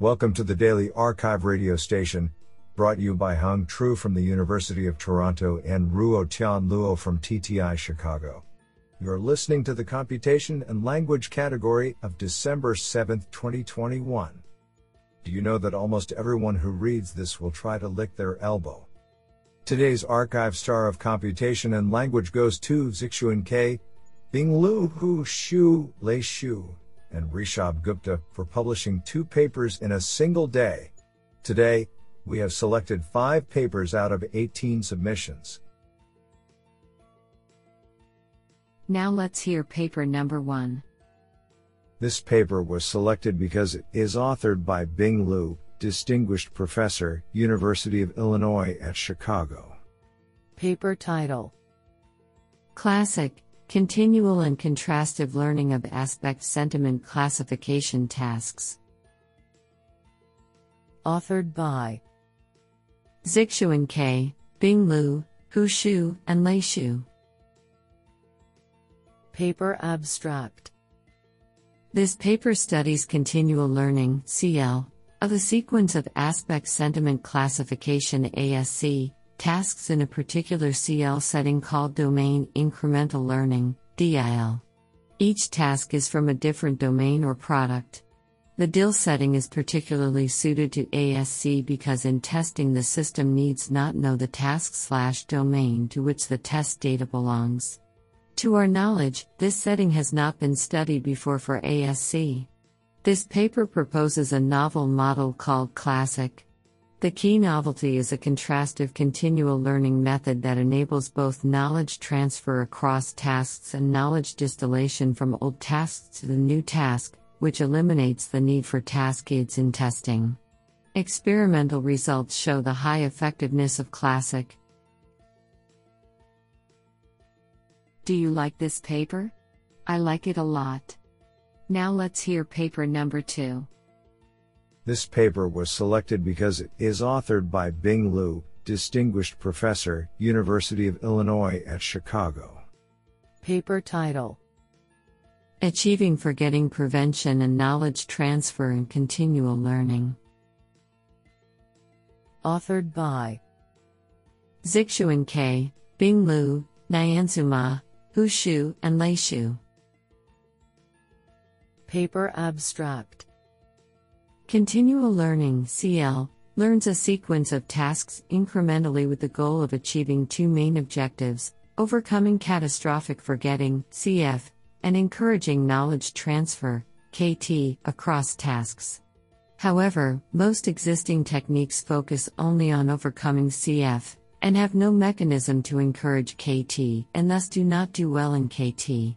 Welcome to the Daily Archive radio station, brought you by Hung Tru from the University of Toronto and Ruo Tian Luo from TTI Chicago. You're listening to the Computation and Language category of December 7, 2021. Do you know that almost everyone who reads this will try to lick their elbow? Today's archive star of Computation and Language goes to Zixuan Ke, Bing Lu, Hu Xu, Lei Shu, and Rishabh Gupta for publishing 2 papers in a single day. Today, we have selected 5 papers out of 18 submissions. Now let's hear paper number 1. This paper was selected because it is authored by Bing Liu, Distinguished Professor, University of Illinois at Chicago. Paper title: CLASSIC, Continual and Contrastive Learning of Aspect-Sentiment Classification Tasks. Authored by Zixuan Ke, Bing Liu, Hu Xu, and Lei Shu. Paper abstract. This paper studies continual learning (CL) of a sequence of aspect-sentiment classification (ASC) tasks in a particular CL setting called domain incremental learning (DIL). Each task is from a different domain or product. The DIL setting is particularly suited to ASC because in testing the system needs not know the task/domain to which the test data belongs. To our knowledge, this setting has not been studied before for ASC. This paper proposes a novel model called CLASSIC. The key novelty is a contrastive continual learning method that enables both knowledge transfer across tasks and knowledge distillation from old tasks to the new task, which eliminates the need for task aids in testing. Experimental results show the high effectiveness of CLASSIC. Do you like this paper? I like it a lot. Now let's hear paper number 2. This paper was selected because it is authored by Bing Liu, Distinguished Professor, University of Illinois at Chicago. Paper title: Achieving Forgetting Prevention and Knowledge Transfer in Continual Learning. Authored by Zixuan Ke, Bing Liu, Nianzu Ma, Hu Xu, and Lei Shu. Paper abstract. Continual learning (CL) learns a sequence of tasks incrementally with the goal of achieving 2 main objectives: overcoming catastrophic forgetting (CF) and encouraging knowledge transfer (KT) across tasks. However, most existing techniques focus only on overcoming CF and have no mechanism to encourage KT and thus do not do well in KT.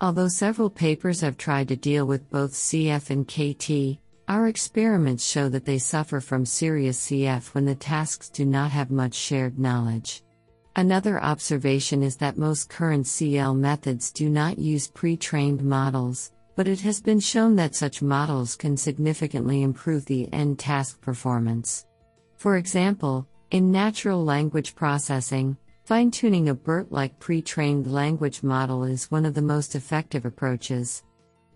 Although several papers have tried to deal with both CF and KT, our experiments show that they suffer from serious CF when the tasks do not have much shared knowledge. Another observation is that most current CL methods do not use pre-trained models, but it has been shown that such models can significantly improve the end task performance. For example, in natural language processing, fine-tuning a BERT-like pre-trained language model is one of the most effective approaches.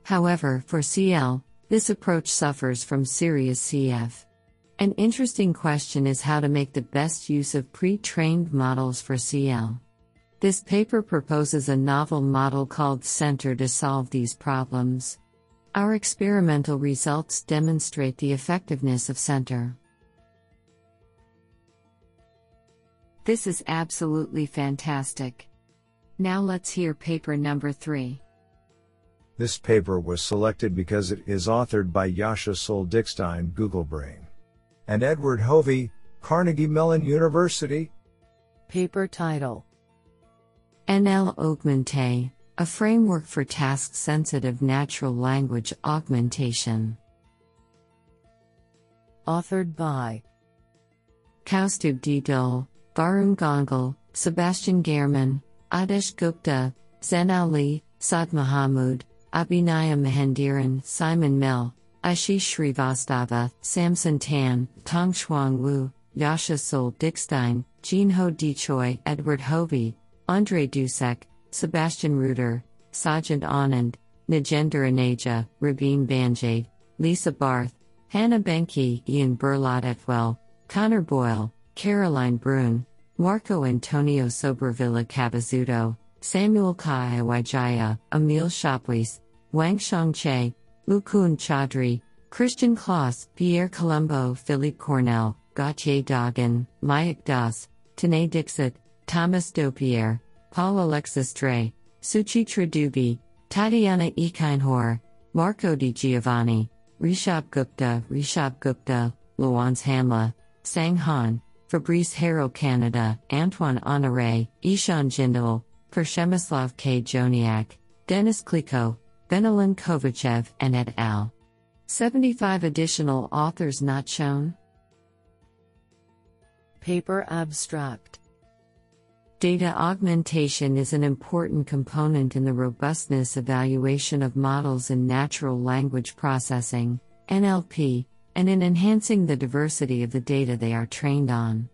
However, for CL, this approach suffers from serious CF. An interesting question is how to make the best use of pre-trained models for CL. This paper proposes a novel model called Center to solve these problems. Our experimental results demonstrate the effectiveness of Center. This is absolutely fantastic. Now let's hear paper number 3. This paper was selected because it is authored by Jascha Sohl-Dickstein, Google Brain, and Edward Hovey, Carnegie Mellon University. Paper title: NL-Augmenter, a framework for task-sensitive natural language augmentation. Authored by Kaustub D. Dull, Varun Gongal, Sebastian Gehrman, Adesh Gupta, Zen Ali, Saad Mahamud, Abhinaya Mahendiran, Simon Mel, Ashish Srivastava, Samson Tan, Tong Shuang Wu, Jascha Sohl-Dickstein, Jinho Choi, Edward Hovey, Andre Dusek, Sebastian Ruder, Sajid Anand, Najender Aneja, Rabeen Banjade, Lisa Barth, Hannah Benke, Ian Berlott Etwell, Connor Boyle, Caroline Brune, Marco Antonio Sobrevilla Cavazuto, Samuel Kaiwajaya, Emil Shapwis, Wangshang Che, Lukun Chaudhry, Christian Kloss, Pierre Colombo, Philippe Cornell, Gauthier Dagan, Mayak Das, Tanae Dixit, Thomas Dopierre, Paul Alexis Dre, Suchitra Dubey, Tatiana Ekinhor, Marco Di Giovanni, Rishabh Gupta, Luans Hamla, Sang Han, Fabrice Harrow Canada, Antoine Honoré, Ishan Jindal, Pershemislav K. Joniak, Dennis Kliko, Benelin Kovachev, and et al. 75 additional authors not shown. Paper abstract. Data augmentation is an important component in the robustness evaluation of models in natural language processing, NLP, and in enhancing the diversity of the data they are trained on.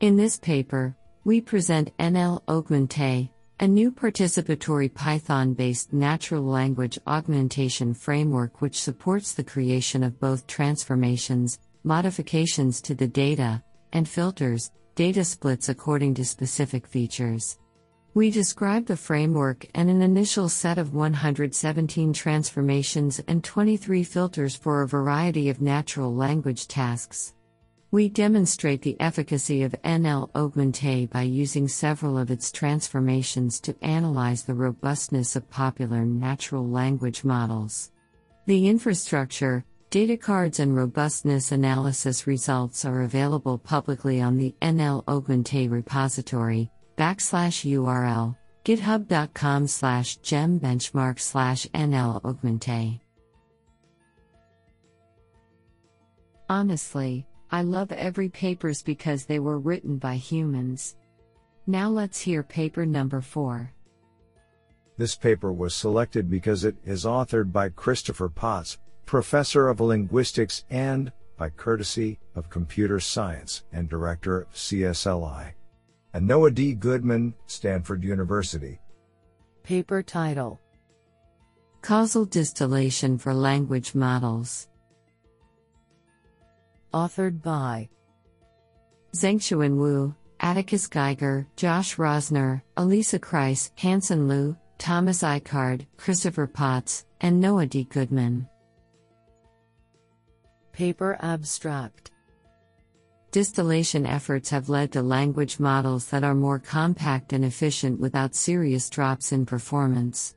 In this paper, we present NL-Augmenter, a new participatory Python-based natural language augmentation framework which supports the creation of both transformations, modifications to the data, and filters, data splits according to specific features. We describe the framework and an initial set of 117 transformations and 23 filters for a variety of natural language tasks. We demonstrate the efficacy of NL-Augmenter by using several of its transformations to analyze the robustness of popular natural language models. The infrastructure, data cards and robustness analysis results are available publicly on the NL-Augmenter repository, /URL, github.com/gembenchmark/NL-Augmenter. Honestly, I love every papers because they were written by humans. Now let's hear paper number 4. This paper was selected because it is authored by Christopher Potts, Professor of Linguistics and, by courtesy, of Computer Science and Director of CSLI, and Noah D. Goodman, Stanford University. Paper title: Causal Distillation for Language Models. Authored by Zixuan Wu, Atticus Geiger, Josh Rosner, Elisa Kreis, Hansen Liu, Thomas Eichard, Christopher Potts, and Noah D. Goodman. Paper abstract. Distillation efforts have led to language models that are more compact and efficient without serious drops in performance.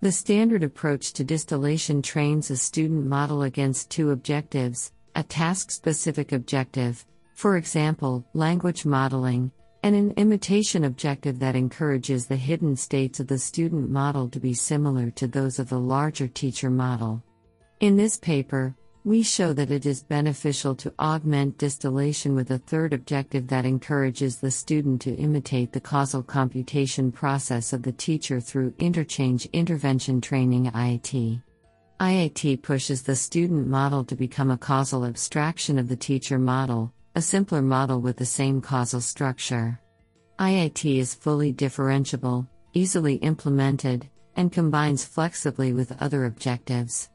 The standard approach to distillation trains a student model against two objectives: a task-specific objective, for example, language modeling, and an imitation objective that encourages the hidden states of the student model to be similar to those of the larger teacher model. In this paper, we show that it is beneficial to augment distillation with a third objective that encourages the student to imitate the causal computation process of the teacher through interchange intervention training (IIT). IIT pushes the student model to become a causal abstraction of the teacher model, a simpler model with the same causal structure. IIT is fully differentiable, easily implemented, and combines flexibly with other objectives.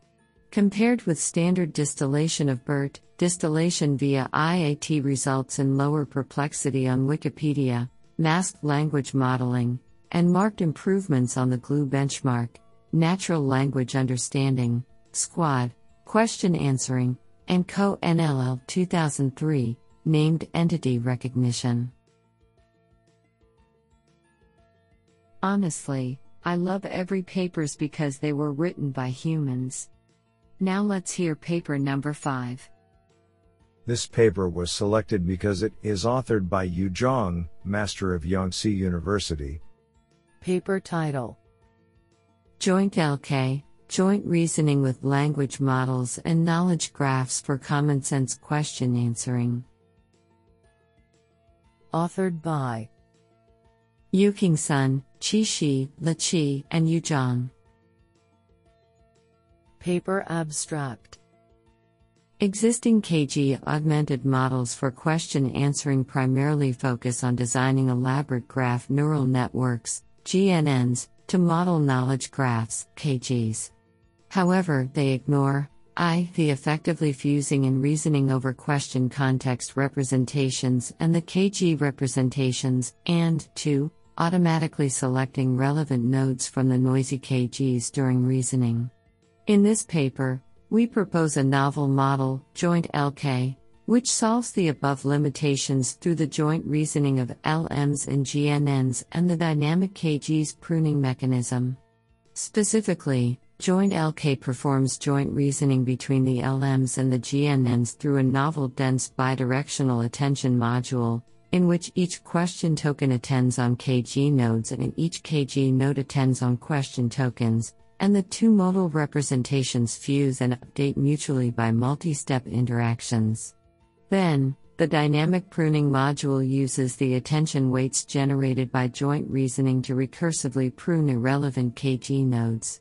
Compared with standard distillation of BERT, distillation via IIT results in lower perplexity on Wikipedia, masked language modeling, and marked improvements on the GLU benchmark, natural language understanding, SQUAD, question answering, and Co-NLL 2003, named entity recognition. Honestly, I love every papers because they were written by humans. Now let's hear paper number 5. This paper was selected because it is authored by Yu Zhang, Master of Yonsei University. Paper title: Joint LK, Joint Reasoning with Language Models and Knowledge Graphs for Common Sense Question Answering. Authored by Yuqing Sun, Qi Shi, Le Qi, and Yu Zhang. Paper abstract. Existing KG augmented models for question answering primarily focus on designing elaborate graph neural networks, GNNs, to model knowledge graphs, KGs. However, they ignore I. The effectively fusing and reasoning over question context representations and the KG representations, and 2. Automatically selecting relevant nodes from the noisy KGs during reasoning. In this paper, we propose a novel model, joint LK, which solves the above limitations through the joint reasoning of LMs and GNNs and the dynamic KGs pruning mechanism. Specifically, joint LK performs joint reasoning between the LMs and the GNNs through a novel dense bidirectional attention module, in which each question token attends on KG nodes and each KG node attends on question tokens, and the two modal representations fuse and update mutually by multi-step interactions. Then, the dynamic pruning module uses the attention weights generated by joint reasoning to recursively prune irrelevant KG nodes.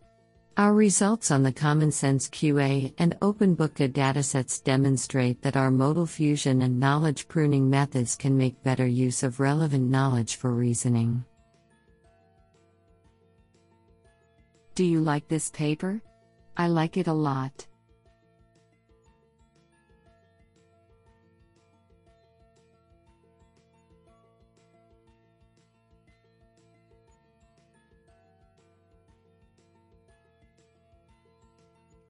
Our results on the Common Sense QA and OpenBooka datasets demonstrate that our modal fusion and knowledge pruning methods can make better use of relevant knowledge for reasoning. Do you like this paper? I like it a lot.